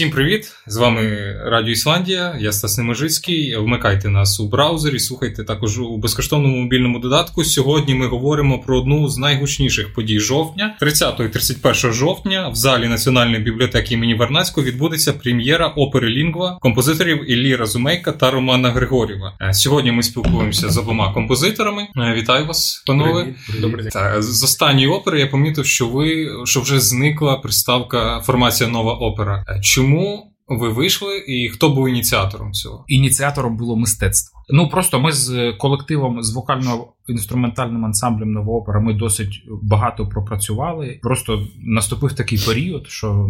Всім привіт! З вами Радіо Ісландія, я Стас Неможицький. Вмикайте нас у браузері, слухайте також у безкоштовному мобільному додатку. Сьогодні ми говоримо про одну з найгучніших подій жовтня. 30-31 жовтня в залі Національної бібліотеки імені Вернадського відбудеться прем'єра опери «Лінгва» композиторів Іллі Разумейка та Романа Григоріва. Сьогодні ми спілкуємося з обома композиторами. Вітаю вас, панове. Добрий день. З останньої опери я помітив, що вже зникла приставка «Формація нова опера». Чому ви вийшли і хто був ініціатором цього? Ініціатором було мистецтво. Просто ми з колективом, з вокально-інструментальним ансамблем «Нова опера» ми досить багато пропрацювали. Просто наступив такий період, що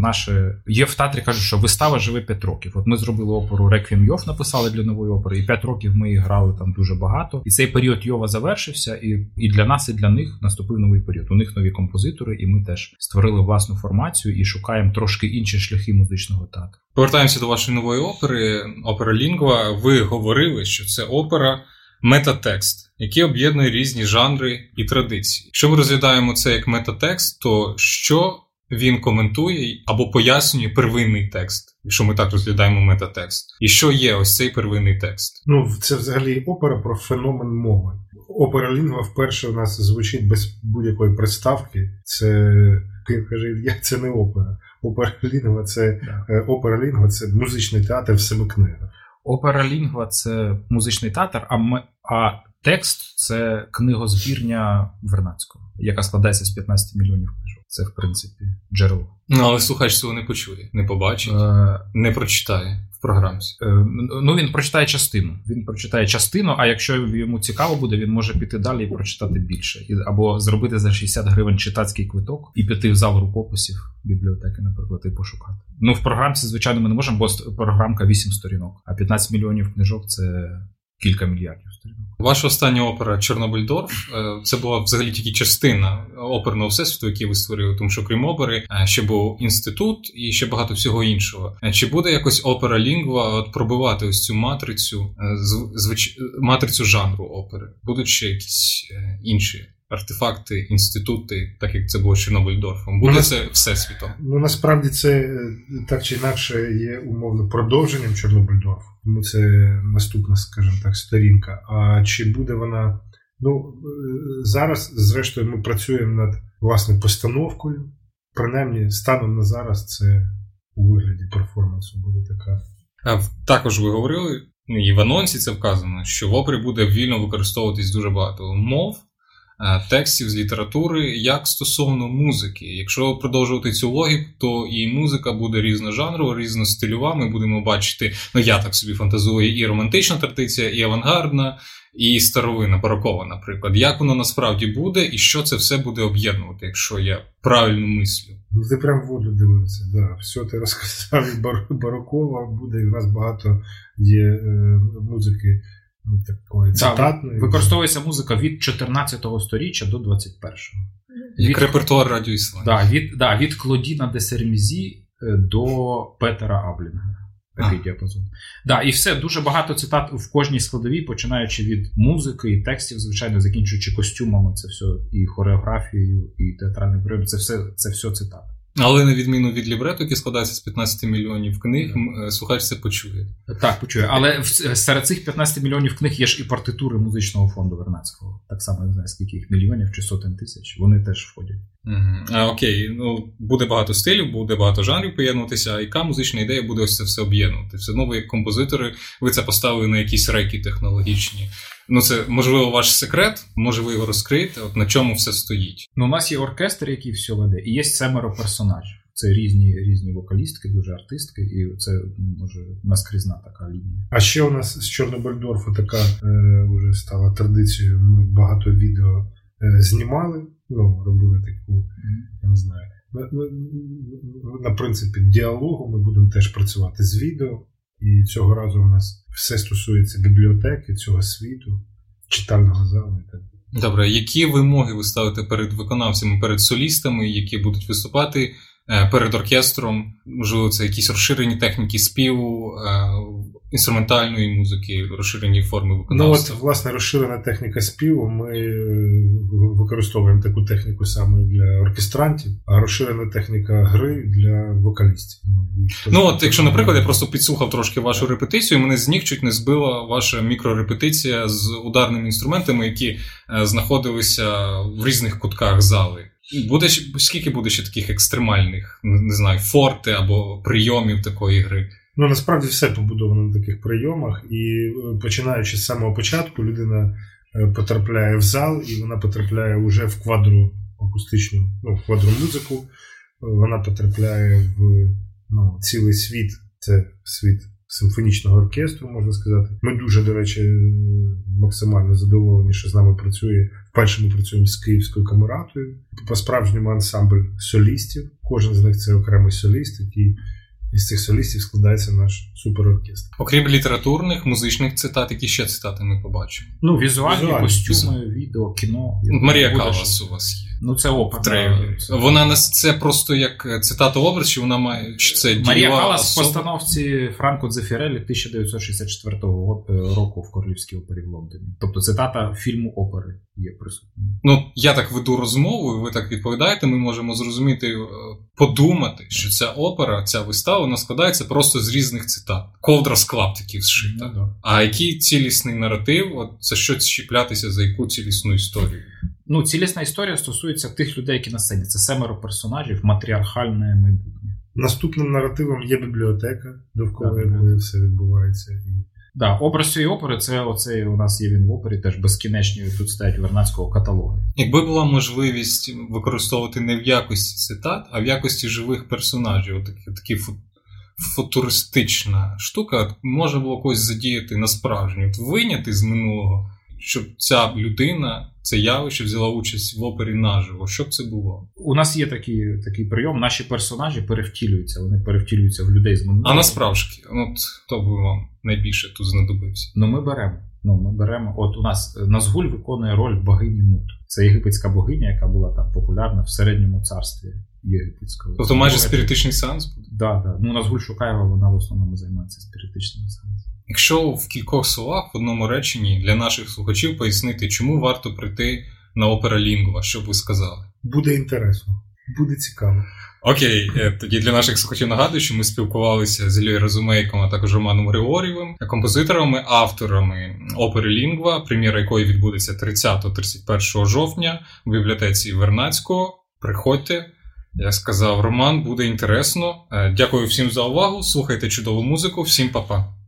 є в театрі кажуть, що вистава живе 5 років. От ми зробили оперу «Реквім Йов», написали для нової опери, і 5 років ми її грали там дуже багато. І цей період Йова завершився, і для нас, і для них наступив новий період. У них нові композитори, і ми теж створили власну формацію і шукаємо трошки інші шляхи музичного театру. Повертаємося до вашої нової опери, опера «Лінгва». Ви говорили, що це опера метатекст, який об'єднує різні жанри і традиції. Якщо ми розглядаємо це як метатекст, то що він коментує або пояснює первинний текст, якщо ми так розглядаємо метатекст? І що є ось цей первинний текст? Це взагалі опера про феномен мови. Опера «Лінгва» вперше у нас звучить без будь-якої приставки. Це не опера. Опера «Лінгва» – це музичний театр в семи книгах. Опера «Лінгва» – це музичний театр, а текст – це книгозбірня Вернадського, яка складається з 15 мільйонів книжок. Це, в принципі, джерело. Але слухач цього не почує, не побачить, не прочитає в програмці. Він прочитає частину. А якщо йому цікаво буде, він може піти далі і прочитати більше. Або зробити за 60 гривень читацький квиток і піти в зал рукописів бібліотеки, наприклад, і пошукати. В програмці, звичайно, ми не можемо, бо програмка 8 сторінок. А 15 мільйонів книжок – це кілька мільярдів сторінок. Ваша остання опера «Чорнобильдорф» – це була взагалі тільки частина оперного всесвіту, який ви створили, тому що крім опери ще був інститут і ще багато всього іншого. Чи буде якось опера «Лінгва» пробивати ось цю матрицю жанру опери? Будуть ще якісь інші артефакти, інститути, так як це було з Чорнобильдорфом? Буде це всесвітом? Насправді це так чи інакше є умовно продовженням Чорнобильдорфу. Тому це наступна, скажімо так, сторінка. А чи буде вона... зараз, зрештою, ми працюємо над власне постановкою. Принаймні, станом на зараз це у вигляді перформансу буде така. Також ви говорили, і в анонсі це вказано, що в опері буде вільно використовуватись дуже багато мов, текстів з літератури, як стосовно музики. Якщо продовжувати цю логіку, то і музика буде різножанрова, різностильова. Ми будемо бачити, я так собі фантазую, і романтична традиція, і авангардна, і старовина, барокова, наприклад. Як воно насправді буде, і що це все буде об'єднувати, якщо я правильно мислю? Ти прям воду дивився, да. Все ти розказав, барокова буде, і в нас багато є музики. Використовується музика від 14-го сторіччя до 21-го. Як репертуар Радіо Ісландії. Від Клодіна де Сермізі до Петера Аблінга. Такий діапазон. І все, дуже багато цитат в кожній складовій, починаючи від музики і текстів, звичайно, закінчуючи костюмами, це все, і хореографією, і театральним прийомом, це все цитати. Але на відміну від лібрету, який складається з 15 мільйонів книг, слухач це почує. Так, почує. Але серед цих 15 мільйонів книг є ж і партитури музичного фонду Вернадського. Так само, не знаю, скільки їх мільйонів чи сотень тисяч. Вони теж входять. Окей. Буде багато стилів, буде багато жанрів поєднуватися. А яка музична ідея буде ось це все об'єднувати? Все одно ви, як композитори, ви це поставили на якісь рейки технологічні. Це, можливо, ваш секрет, може ви його розкриєте, на чому все стоїть. У нас є оркестр, який все веде, і є 7 персонажів. Це різні вокалістки, дуже артистки, і це, може, наскрізна така лінія. А ще у нас з Чорнобильдорфу така вже стала традицією, ми багато відео знімали, робили таку, я не знаю, на принципі діалогу, ми будемо теж працювати з відео. І цього разу у нас все стосується бібліотеки, цього світу, читального залу і так далі. Добре, які вимоги ви ставите перед виконавцями, перед солістами, які будуть виступати, перед оркестром? Можливо, це якісь розширені техніки співу, інструментальної музики, розширені форми виконавства? Власне, розширена техніка співу. Ми використовуємо таку техніку саме для оркестрантів, а розширена техніка гри для вокалістів. Ну от, якщо, наприклад, я просто підслухав трошки вашу репетицію, мене з ніг чуть не збила ваша мікрорепетиція з ударними інструментами, які знаходилися в різних кутках зали. Скільки буде ще таких екстремальних, не знаю, форте або прийомів такої гри? Ну, насправді все побудовано на таких прийомах, і починаючи з самого початку, людина потрапляє в зал, і вона потрапляє уже в квадру акустичну, ну, в квадру музику, вона потрапляє в цілий світ, це світ симфонічного оркестру, можна сказати. Ми дуже, до речі, максимально задоволені, що з нами працює. Вперше ми працюємо з Київською камератою. По-справжньому ансамбль солістів. Кожен з них це окремий соліст, який із цих солістів складається наш супероркестр. Окрім літературних, музичних цитат, які ще цитати ми побачимо? Ну, візуальні костюми, відео, кіно. Марія Калас у вас є. Ну, це опера. Вона нас це просто як цитата образ, чи вона має чи це дієва Марія Калас в постановці Франко Дзефірелі 1964 року в Королівській опері в Лондоні. Тобто цитата фільму опери є присутня. Ну, я так веду розмову, і ви так відповідаєте, ми можемо зрозуміти, подумати, що ця опера, ця вистава, вона складається просто з різних цитат. Ковдра з клаптиків зшита. Mm-hmm. А який цілісний наратив? От за що чіплятися, за яку цілісну історію? Ну, цілісна історія стосується тих людей, які на сцені. Це семеро персонажів, матріархальне майбутнє. Наступним наративом є бібліотека, довкола якої все відбувається. Да, образ цієї опери, це оцей у нас є він в опері, теж безкінечні тут стоять Вернадського каталоги. Якби була можливість використовувати не в якості цитат, а в якості живих персонажів, такі футуристична штука, може було когось задіяти на справжнє, виняти з минулого, щоб ця людина, це явище взяла участь в опері наживо. Що б це було? У нас є такий прийом, наші персонажі перевтілюються, вони перевтілюються в людей з минулого. А насправжки, хто б вам найбільше тут знадобився? Ми беремо, от у нас Назгуль виконує роль богині Нут. Це єгипетська богиня, яка була там популярна в середньому царстві єгипетського. Тобто майже спіритичний сеанс буде? Да. Ну, Назгуль Шукаєва, вона в основному займається спіритичними сеансами. Якщо в кількох словах, в одному реченні для наших слухачів пояснити, чому варто прийти на Opera Lingua, що б ви сказали? Буде інтересно, буде цікаво. Окей, тоді для наших слухачів нагадую, що ми спілкувалися з Іллею Разумейком, а також Романом Григорівим, композиторами, авторами Opera Lingua, прем'єра якої відбудеться 30-31 жовтня у бібліотеці Вернадського. Приходьте. Я сказав, Роман, буде інтересно. Дякую всім за увагу, слухайте чудову музику, всім па-па.